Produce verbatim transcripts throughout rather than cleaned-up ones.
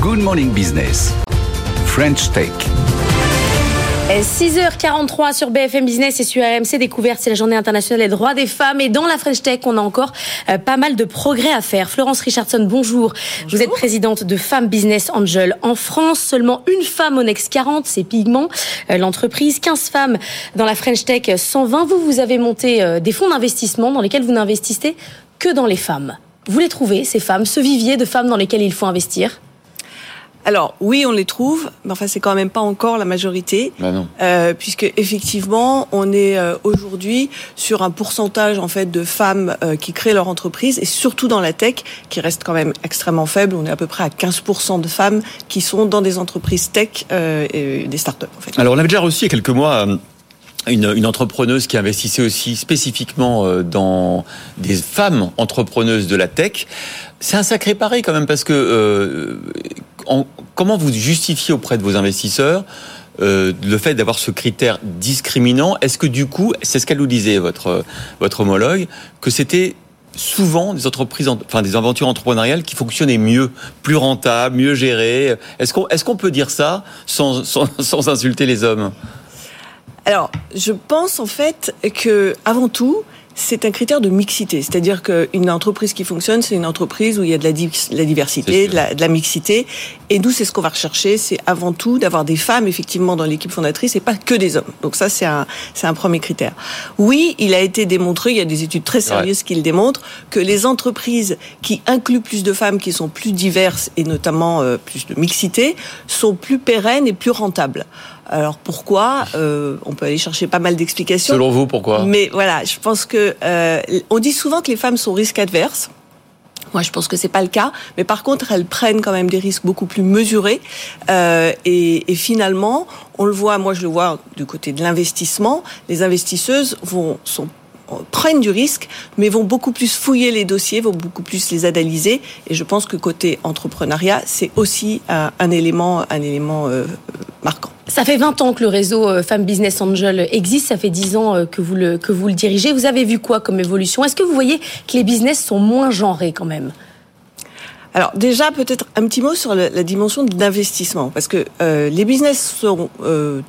Good Morning Business, French Tech. six heures quarante-trois sur B F M Business et sur R M C Découverte, c'est la journée internationale des droits des femmes. Et dans la French Tech, on a encore euh, pas mal de progrès à faire. Florence Richardson, bonjour. bonjour. Vous êtes présidente de Femmes Business Angel. En France, seulement une femme au Nex quarante, c'est Pigment, euh, l'entreprise. quinze femmes dans la French Tech, cent vingt. Vous, vous avez monté euh, des fonds d'investissement dans lesquels vous n'investissez que dans les femmes. Vous les trouvez, ces femmes, ce vivier de femmes dans lesquelles il faut investir ? Alors, oui, on les trouve, mais enfin, c'est quand même pas encore la majorité. Ben non. Euh, puisque, effectivement, on est euh, aujourd'hui sur un pourcentage, en fait, de femmes euh, qui créent leur entreprise, et surtout dans la tech, qui reste quand même extrêmement faible. On est à peu près à quinze pour cent de femmes qui sont dans des entreprises tech, euh, et des startups, en fait. Alors, on avait déjà reçu il y a quelques mois... Euh... Une, une entrepreneuse qui investissait aussi spécifiquement dans des femmes entrepreneuses de la tech. C'est un sacré pari quand même, parce que euh, en, comment vous justifiez auprès de vos investisseurs euh, le fait d'avoir ce critère discriminant ? Est-ce que du coup, c'est ce qu'elle nous disait, votre, votre homologue, que c'était souvent des entreprises, enfin des aventures entrepreneuriales qui fonctionnaient mieux, plus rentables, mieux gérées. Est-ce qu'on, est-ce qu'on peut dire ça sans, sans, sans insulter les hommes ? Alors, je pense en fait que, avant tout, c'est un critère de mixité. C'est-à-dire qu'une entreprise qui fonctionne, c'est une entreprise où il y a de la, di- la diversité, de la, de la mixité. Et nous, c'est ce qu'on va rechercher. C'est avant tout d'avoir des femmes, effectivement, dans l'équipe fondatrice et pas que des hommes. Donc ça, c'est un, c'est un premier critère. Oui, il a été démontré, il y a des études très sérieuses ouais. qui le démontrent, que les entreprises qui incluent plus de femmes, qui sont plus diverses et notamment euh, plus de mixité, sont plus pérennes et plus rentables. Alors pourquoi euh, on peut aller chercher pas mal d'explications. Selon vous, pourquoi ? Mais voilà, je pense que euh, on dit souvent que les femmes sont risques adverses. Moi, je pense que c'est pas le cas, mais par contre, elles prennent quand même des risques beaucoup plus mesurés. Euh, et, et finalement, on le voit. Moi, je le vois du côté de l'investissement. Les investisseuses vont sont prennent du risque, mais vont beaucoup plus fouiller les dossiers, vont beaucoup plus les analyser. Et je pense que côté entrepreneuriat, c'est aussi un, un élément, un élément euh, marquant. Ça fait vingt ans que le réseau Femmes Business Angel existe, ça fait dix ans que vous le, que vous le dirigez. Vous avez vu quoi comme évolution ? Est-ce que vous voyez que les business sont moins genrés quand même ? Alors déjà, peut-être un petit mot sur la, la dimension d'investissement, parce que euh, les business sont... Euh,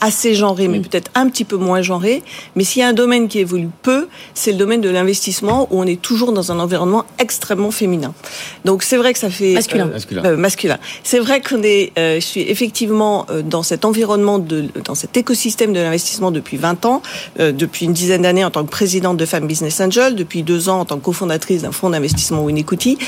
assez genré, mais peut-être un petit peu moins genré. Mais s'il y a un domaine qui évolue peu, c'est le domaine de l'investissement, où on est toujours dans un environnement extrêmement féminin. Donc c'est vrai que ça fait... Masculin. Euh, masculin. Euh, masculin. C'est vrai qu'on est... Euh, je suis effectivement euh, dans cet environnement, de, dans cet écosystème de l'investissement depuis vingt ans, euh, depuis une dizaine d'années en tant que présidente de Femmes Business Angel, depuis deux ans en tant que cofondatrice d'un fonds d'investissement Winnecooty.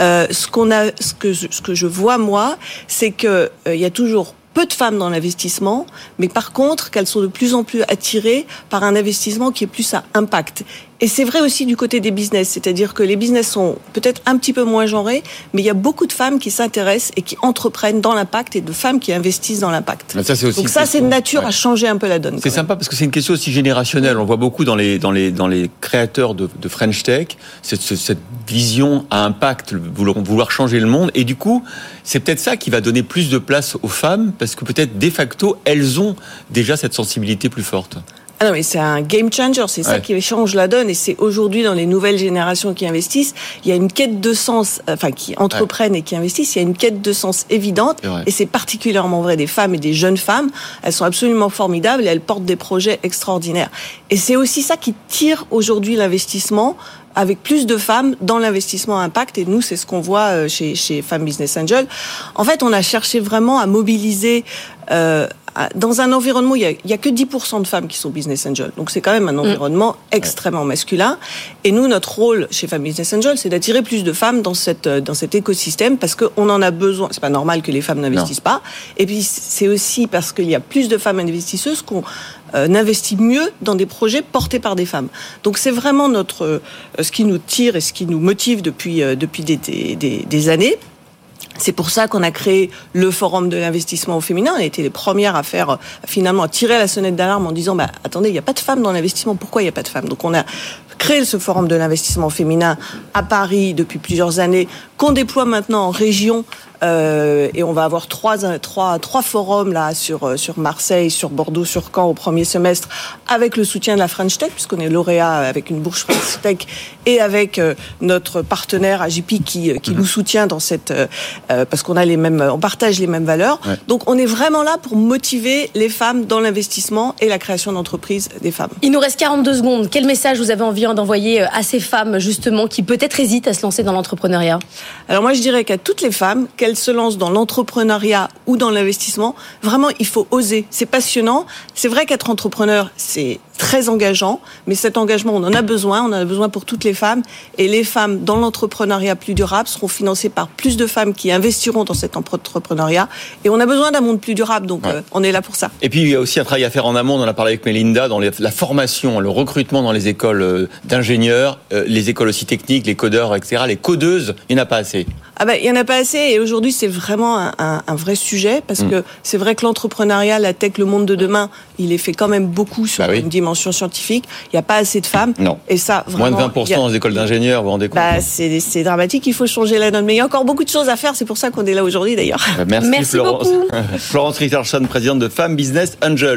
Euh, ce, qu'on a, ce, que, ce que je vois, moi, c'est qu'il euh, y a toujours... peu de femmes dans l'investissement, mais par contre qu'elles sont de plus en plus attirées par un investissement qui est plus à impact. Et c'est vrai aussi du côté des business, c'est-à-dire que les business sont peut-être un petit peu moins genrés, mais il y a beaucoup de femmes qui s'intéressent et qui entreprennent dans l'impact, et de femmes qui investissent dans l'impact. Ça, c'est aussi Donc ça, question. c'est de nature ouais. à changer un peu la donne. C'est sympa parce que c'est une question aussi générationnelle. On voit beaucoup dans les dans les dans les créateurs de, de French Tech cette, cette vision à impact, vouloir changer le monde. Et du coup, c'est peut-être ça qui va donner plus de place aux femmes, parce que peut-être de facto, elles ont déjà cette sensibilité plus forte. Ah non, mais c'est un game changer, c'est ouais. ça qui change la donne, et c'est aujourd'hui dans les nouvelles générations qui investissent, il y a une quête de sens, enfin qui entreprennent ouais. et qui investissent, il y a une quête de sens évidente, c'est et c'est particulièrement vrai des femmes et des jeunes femmes, elles sont absolument formidables et elles portent des projets extraordinaires. Et c'est aussi ça qui tire aujourd'hui l'investissement, avec plus de femmes dans l'investissement à impact, et nous c'est ce qu'on voit chez, chez Femmes Business Angel. En fait, on a cherché vraiment à mobiliser euh, dans un environnement où il y a, il y a que dix pour cent de femmes qui sont Business Angel, donc c'est quand même un environnement mmh. extrêmement masculin, et nous notre rôle chez Femmes Business Angel, c'est d'attirer plus de femmes dans, cette, dans cet écosystème, parce qu'on en a besoin. C'est pas normal que les femmes n'investissent non. pas, et puis c'est aussi parce qu'il y a plus de femmes investisseuses qu'on euh, investit mieux dans des projets portés par des femmes. Donc c'est vraiment notre euh, ce qui nous tire et ce qui nous motive depuis, euh, depuis des, des, des, des années. C'est pour ça qu'on a créé le forum de l'investissement au féminin. On a été les premières à faire, finalement, à tirer la sonnette d'alarme en disant, bah, attendez, il n'y a pas de femmes dans l'investissement. Pourquoi il n'y a pas de femmes? Donc, on a créé ce forum de l'investissement féminin à Paris depuis plusieurs années, qu'on déploie maintenant en région, Euh, et on va avoir trois, trois, trois forums là sur, sur Marseille, sur Bordeaux, sur Caen au premier semestre, avec le soutien de la French Tech, puisqu'on est lauréat avec une bourse French Tech et avec euh, notre partenaire Ajipi qui, qui mm-hmm. nous soutient dans cette... Euh, parce qu'on a les mêmes, on partage les mêmes valeurs. Ouais. Donc on est vraiment là pour motiver les femmes dans l'investissement et la création d'entreprises des femmes. Il nous reste quarante-deux secondes. Quel message vous avez envie d'envoyer à ces femmes justement qui peut-être hésitent à se lancer dans l'entrepreneuriat? Alors moi je dirais qu'à toutes les femmes, qu'elles se lancent dans l'entrepreneuriat ou dans l'investissement, vraiment il faut oser. C'est passionnant. C'est vrai qu'être entrepreneur c'est très engageant, mais cet engagement on en a besoin, on en a besoin pour toutes les femmes. Et les femmes dans l'entrepreneuriat plus durable seront financées par plus de femmes qui investiront dans cet entrepreneuriat. Et on a besoin d'un monde plus durable, donc ouais. euh, on est là pour ça. Et puis il y a aussi un travail à faire en amont. On en a parlé avec Mélinda dans les, la formation, le recrutement dans les écoles d'ingénieurs, euh, les écoles aussi techniques, les codeurs, et cetera. Les codeuses, il n'y en a pas assez. Ah ben, il n'y en a pas assez et aujourd'hui c'est vraiment un, un, un vrai sujet parce mmh. que c'est vrai que l'entrepreneuriat, la tech, le monde de demain, il est fait quand même beaucoup sur bah oui. une dimension scientifique. Il n'y a pas assez de femmes. Non. Et ça, vraiment, moins de vingt pour cent a... dans les écoles d'ingénieurs, vous vous rendez compte bah, c'est, c'est dramatique, il faut changer la donne. Mais il y a encore beaucoup de choses à faire, c'est pour ça qu'on est là aujourd'hui d'ailleurs. Merci, Merci Florence. Beaucoup. Florence Richardson, présidente de Femmes Business Angel.